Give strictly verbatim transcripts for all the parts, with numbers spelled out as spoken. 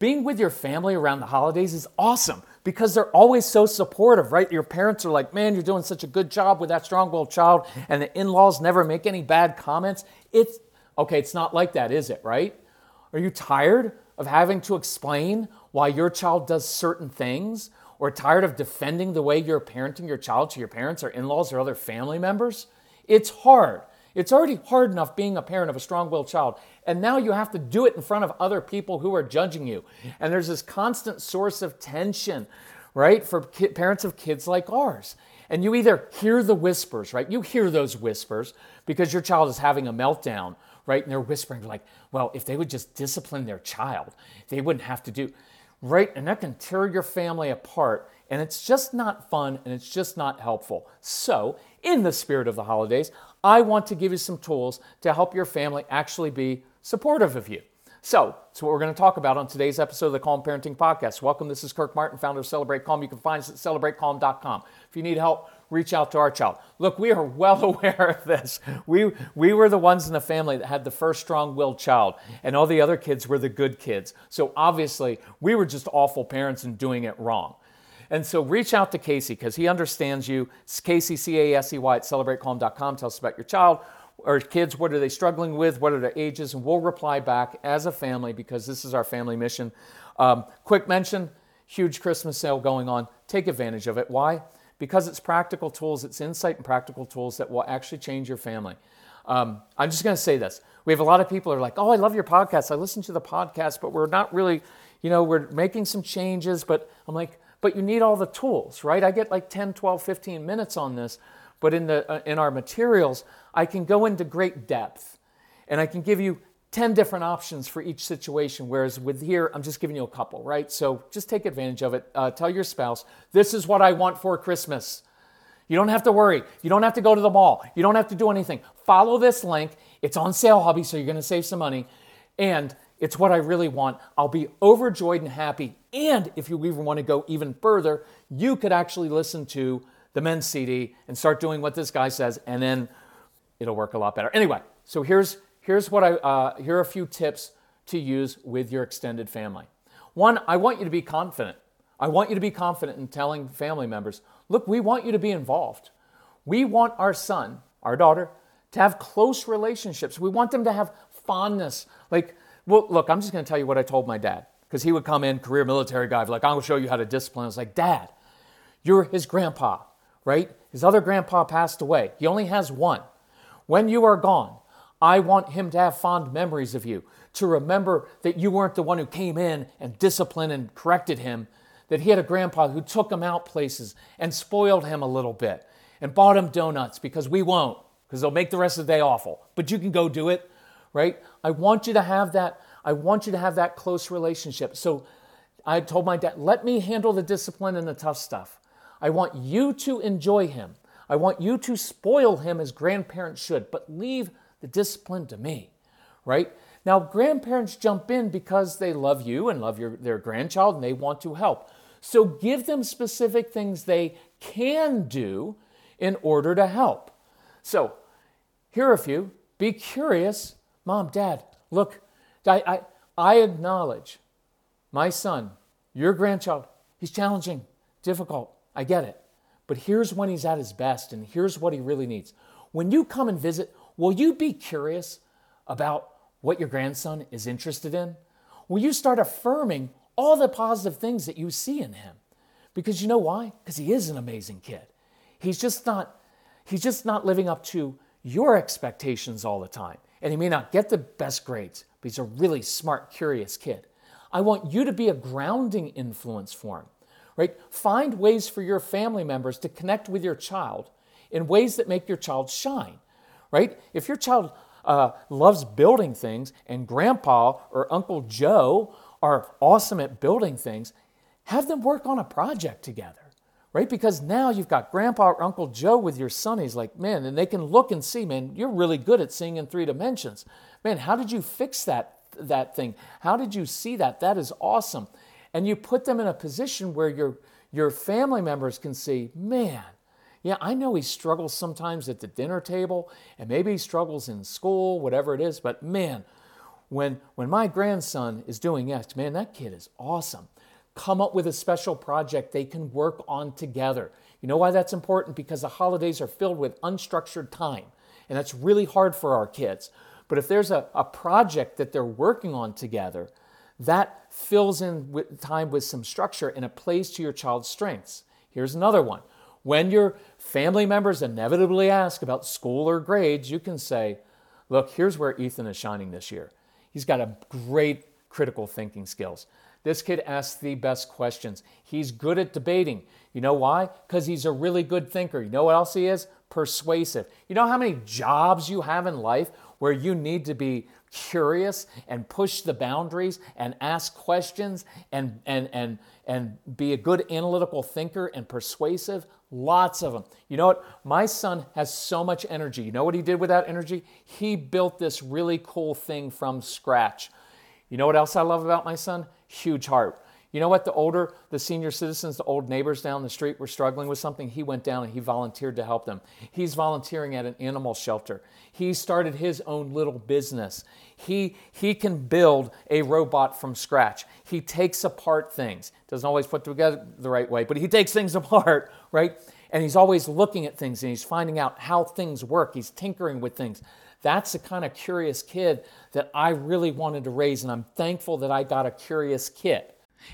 Being with your family around the holidays is awesome because they're always so supportive, right? Your parents are like, man, you're doing such a good job with that strong-willed child, and the in-laws never make any bad comments. It's, okay, it's not like that, is it, right? Are you tired of having to explain why your child does certain things, or tired of defending the way you're parenting your child to your parents or in-laws or other family members? It's hard. It's already hard enough being a parent of a strong-willed child, and now you have to do it in front of other people who are judging you. And there's this constant source of tension, right, for ki- parents of kids like ours. And you either hear the whispers, right? You hear those whispers because your child is having a meltdown, right? And they're whispering like, well, if they would just discipline their child, they wouldn't have to do, right? And that can tear your family apart. And it's just not fun, and it's just not helpful. So, in the spirit of the holidays, I want to give you some tools to help your family actually be supportive of you. So, that's what we're going to talk about on today's episode of the Calm Parenting Podcast. Welcome. This is Kirk Martin, founder of Celebrate Calm. You can find us at celebrate calm dot com. If you need help, reach out to our child. Look, we are well aware of this. We we were the ones in the family that had the first strong-willed child, and all the other kids were the good kids. So, obviously, we were just awful parents and doing it wrong. And so reach out to Casey because he understands you. It's Casey, C A S E Y, at celebrate calm dot com. Tell us about your child or kids. What are they struggling with? What are their ages? And we'll reply back as a family because this is our family mission. Um, quick mention, huge Christmas sale going on. Take advantage of it. Why? Because it's practical tools. It's insight and practical tools that will actually change your family. Um, I'm just going to say this. We have a lot of people who are like, oh, I love your podcast. I listen to the podcast, but we're not really, you know, we're making some changes. But I'm like, but you need all the tools, right? I get like ten, twelve, fifteen minutes on this, but in the uh, in our materials, I can go into great depth and I can give you ten different options for each situation, whereas with here, I'm just giving you a couple, right? So just take advantage of it. Uh, tell your spouse, this is what I want for Christmas. You don't have to worry. You don't have to go to the mall. You don't have to do anything. Follow this link. It's on sale, hubby, so you're going to save some money. And it's what I really want. I'll be overjoyed and happy. And if you even want to go even further, you could actually listen to the men's C D and start doing what this guy says, and then it'll work a lot better. Anyway, so here's here's what I uh, here are a few tips to use with your extended family. One, I want you to be confident. I want you to be confident in telling family members, look, we want you to be involved. We want our son, our daughter, to have close relationships. We want them to have fondness, like. Well, look, I'm just going to tell you what I told my dad because he would come in, career military guy, like, I'm going to show you how to discipline. I was like, Dad, you're his grandpa, right? His other grandpa passed away. He only has one. When you are gone, I want him to have fond memories of you, to remember that you weren't the one who came in and disciplined and corrected him, that he had a grandpa who took him out places and spoiled him a little bit and bought him donuts because we won't, because they'll make the rest of the day awful. But you can go do it. Right? I want you to have that. I want you to have that close relationship. So I told my dad, let me handle the discipline and the tough stuff. I want you to enjoy him. I want you to spoil him as grandparents should, but leave the discipline to me, right? Now, grandparents jump in because they love you and love your, their grandchild and they want to help. So give them specific things they can do in order to help. So here are a few. Be curious. Mom, Dad, look, I, I I acknowledge my son, your grandchild, he's challenging, difficult, I get it. But here's when he's at his best and here's what he really needs. When you come and visit, will you be curious about what your grandson is interested in? Will you start affirming all the positive things that you see in him. Because you know why? Because he is an amazing kid. He's just not, he's just not living up to your expectations all the time. And he may not get the best grades, but he's a really smart, curious kid. I want you to be a grounding influence for him, right? Find ways for your family members to connect with your child in ways that make your child shine, right? If your child uh, loves building things and Grandpa or Uncle Joe are awesome at building things, have them work on a project together, right? Because now you've got Grandpa or Uncle Joe with your son. He's like, man, and they can look and see, man, you're really good at seeing in three dimensions. Man, how did you fix that that thing? How did you see that? That is awesome. And you put them in a position where your your family members can see, man, yeah, I know he struggles sometimes at the dinner table, and maybe he struggles in school, whatever it is, but man, when when my grandson is doing X, man, that kid is awesome. Come up with a special project they can work on together. You know why that's important? Because the holidays are filled with unstructured time, and that's really hard for our kids. But if there's a, a project that they're working on together, that fills in with time with some structure and it plays to your child's strengths. Here's another one. When your family members inevitably ask about school or grades, you can say, look, here's where Ethan is shining this year. He's got a great critical thinking skills. This kid asks the best questions. He's good at debating. You know why? Because he's a really good thinker. You know what else he is? Persuasive. You know how many jobs you have in life where you need to be curious and push the boundaries and ask questions and and and and be a good analytical thinker and persuasive? Lots of them. You know what? My son has so much energy. You know what he did with that energy? He built this really cool thing from scratch. You know what else I love about my son? Huge heart. You know what? The older, the senior citizens, the old neighbors down the street were struggling with something. He went down and he volunteered to help them. He's volunteering at an animal shelter. He started his own little business. He, he can build a robot from scratch. He takes apart things. Doesn't always put together the right way, but he takes things apart, right? And he's always looking at things and he's finding out how things work. He's tinkering with things. That's the kind of curious kid that I really wanted to raise, and I'm thankful that I got a curious kid.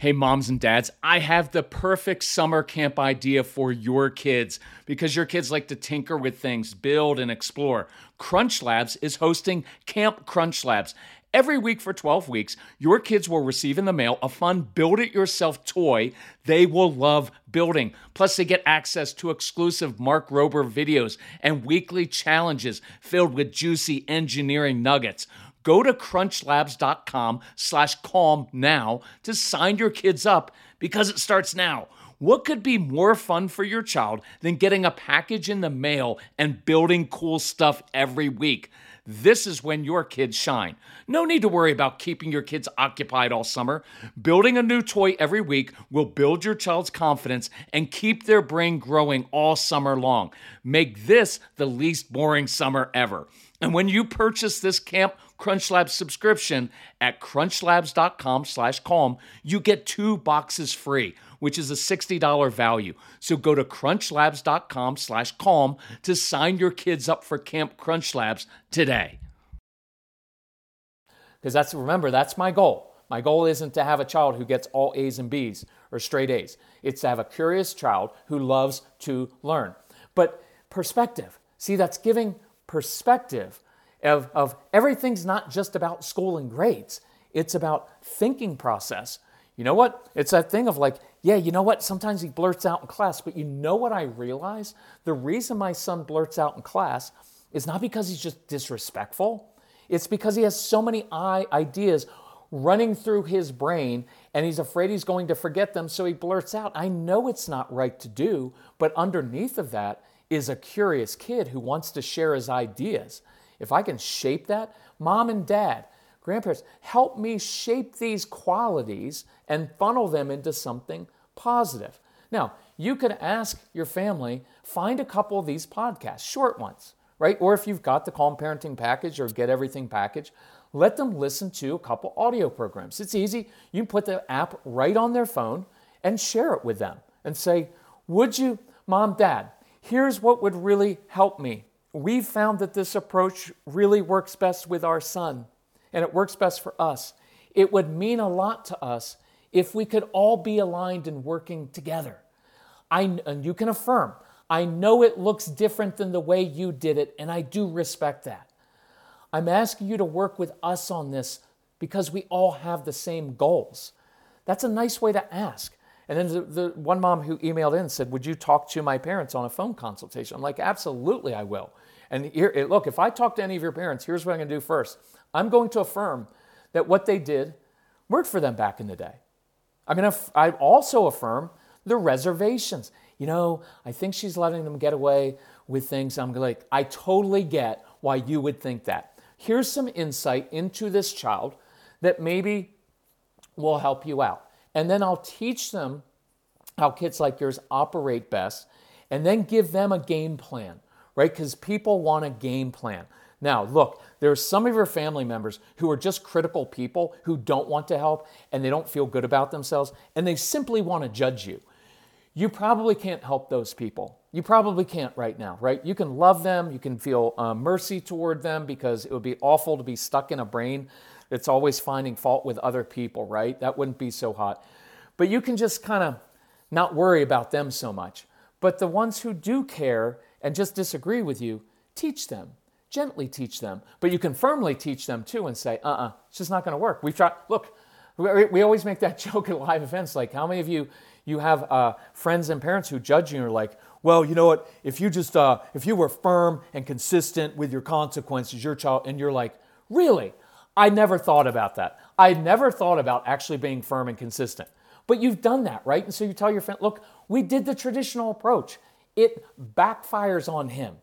Hey, moms and dads, I have the perfect summer camp idea for your kids because your kids like to tinker with things, build, and explore. Crunch Labs is hosting Camp Crunch Labs. Every week for twelve weeks, your kids will receive in the mail a fun build-it-yourself toy they will love building. Plus, they get access to exclusive Mark Rober videos and weekly challenges filled with juicy engineering nuggets. Go to crunch labs dot com slash calm now to sign your kids up because it starts now. What could be more fun for your child than getting a package in the mail and building cool stuff every week? This is when your kids shine. No need to worry about keeping your kids occupied all summer. Building a new toy every week will build your child's confidence and keep their brain growing all summer long. Make this the least boring summer ever. And when you purchase this Camp CrunchLabs subscription at crunch labs dot com slash calm, you get two boxes free, which is a sixty dollars value. So go to crunch labs dot com slash calm to sign your kids up for Camp Crunch Labs today. Because that's, remember, that's my goal. My goal isn't to have a child who gets all A's and B's or straight A's. It's to have a curious child who loves to learn. But perspective, see, that's giving perspective of, of everything's not just about school and grades. It's about thinking process. You know what? It's that thing of like, yeah, you know what? Sometimes he blurts out in class, but you know what I realize? The reason my son blurts out in class is not because he's just disrespectful. It's because he has so many ideas running through his brain and he's afraid he's going to forget them, so he blurts out. I know it's not right to do, but underneath of that is a curious kid who wants to share his ideas. If I can shape that, mom and dad, grandparents, help me shape these qualities and funnel them into something positive. Now, you could ask your family, find a couple of these podcasts, short ones, right? Or if you've got the Calm Parenting Package or Get Everything Package, let them listen to a couple audio programs. It's easy. You can put the app right on their phone and share it with them and say, would you, mom, dad, here's what would really help me. We've found that this approach really works best with our son, and it works best for us. It would mean a lot to us if we could all be aligned and working together. I, and you can affirm, I know it looks different than the way you did it, and I do respect that. I'm asking you to work with us on this because we all have the same goals. That's a nice way to ask. And then the, the one mom who emailed in said, would you talk to my parents on a phone consultation? I'm like, absolutely I will. And here, look, if I talk to any of your parents, here's what I'm going to do first. I'm going to affirm that what they did worked for them back in the day. I'm going to, I also affirm the reservations. You know, I think she's letting them get away with things. I'm like, I totally get why you would think that. Here's some insight into this child that maybe will help you out. And then I'll teach them how kids like yours operate best and then give them a game plan, right? Because people want a game plan. Now, look, there are some of your family members who are just critical people who don't want to help and they don't feel good about themselves and they simply want to judge you. You probably can't help those people. You probably can't right now, right? You can love them. You can feel uh, mercy toward them because it would be awful to be stuck in a brain that's always finding fault with other people, right? That wouldn't be so hot. But you can just kind of not worry about them so much. But the ones who do care and just disagree with you, teach them. Gently teach them, but you can firmly teach them too and say, uh-uh, it's just not going to work. We've tried, look, we, we always make that joke at live events, like how many of you, you have uh, friends and parents who judge you and are like, well, you know what, if you just, uh, if you were firm and consistent with your consequences, your child, and you're like, really? I never thought about that. I never thought about actually being firm and consistent, but you've done that, right? And so you tell your friend, look, we did the traditional approach. It backfires on him.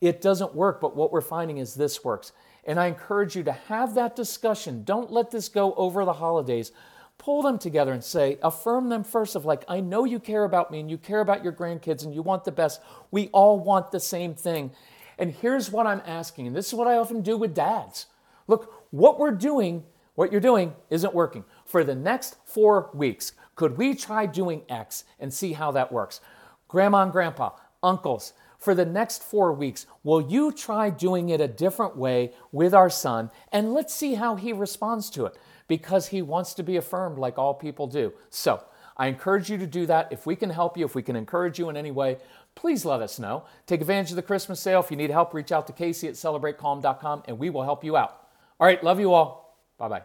It doesn't work, but what we're finding is this works. And I encourage you to have that discussion. Don't let this go over the holidays. Pull them together and say, affirm them first of like, I know you care about me and you care about your grandkids and you want the best. We all want the same thing. And here's what I'm asking. And this is what I often do with dads. Look, what we're doing, what you're doing isn't working. For the next four weeks, could we try doing X and see how that works? Grandma and grandpa, uncles, for the next four weeks, will you try doing it a different way with our son? And let's see how he responds to it because he wants to be affirmed like all people do. So I encourage you to do that. If we can help you, if we can encourage you in any way, please let us know. Take advantage of the Christmas sale. If you need help, reach out to Casey at Celebrate Calm dot com and we will help you out. All right. Love you all. Bye-bye.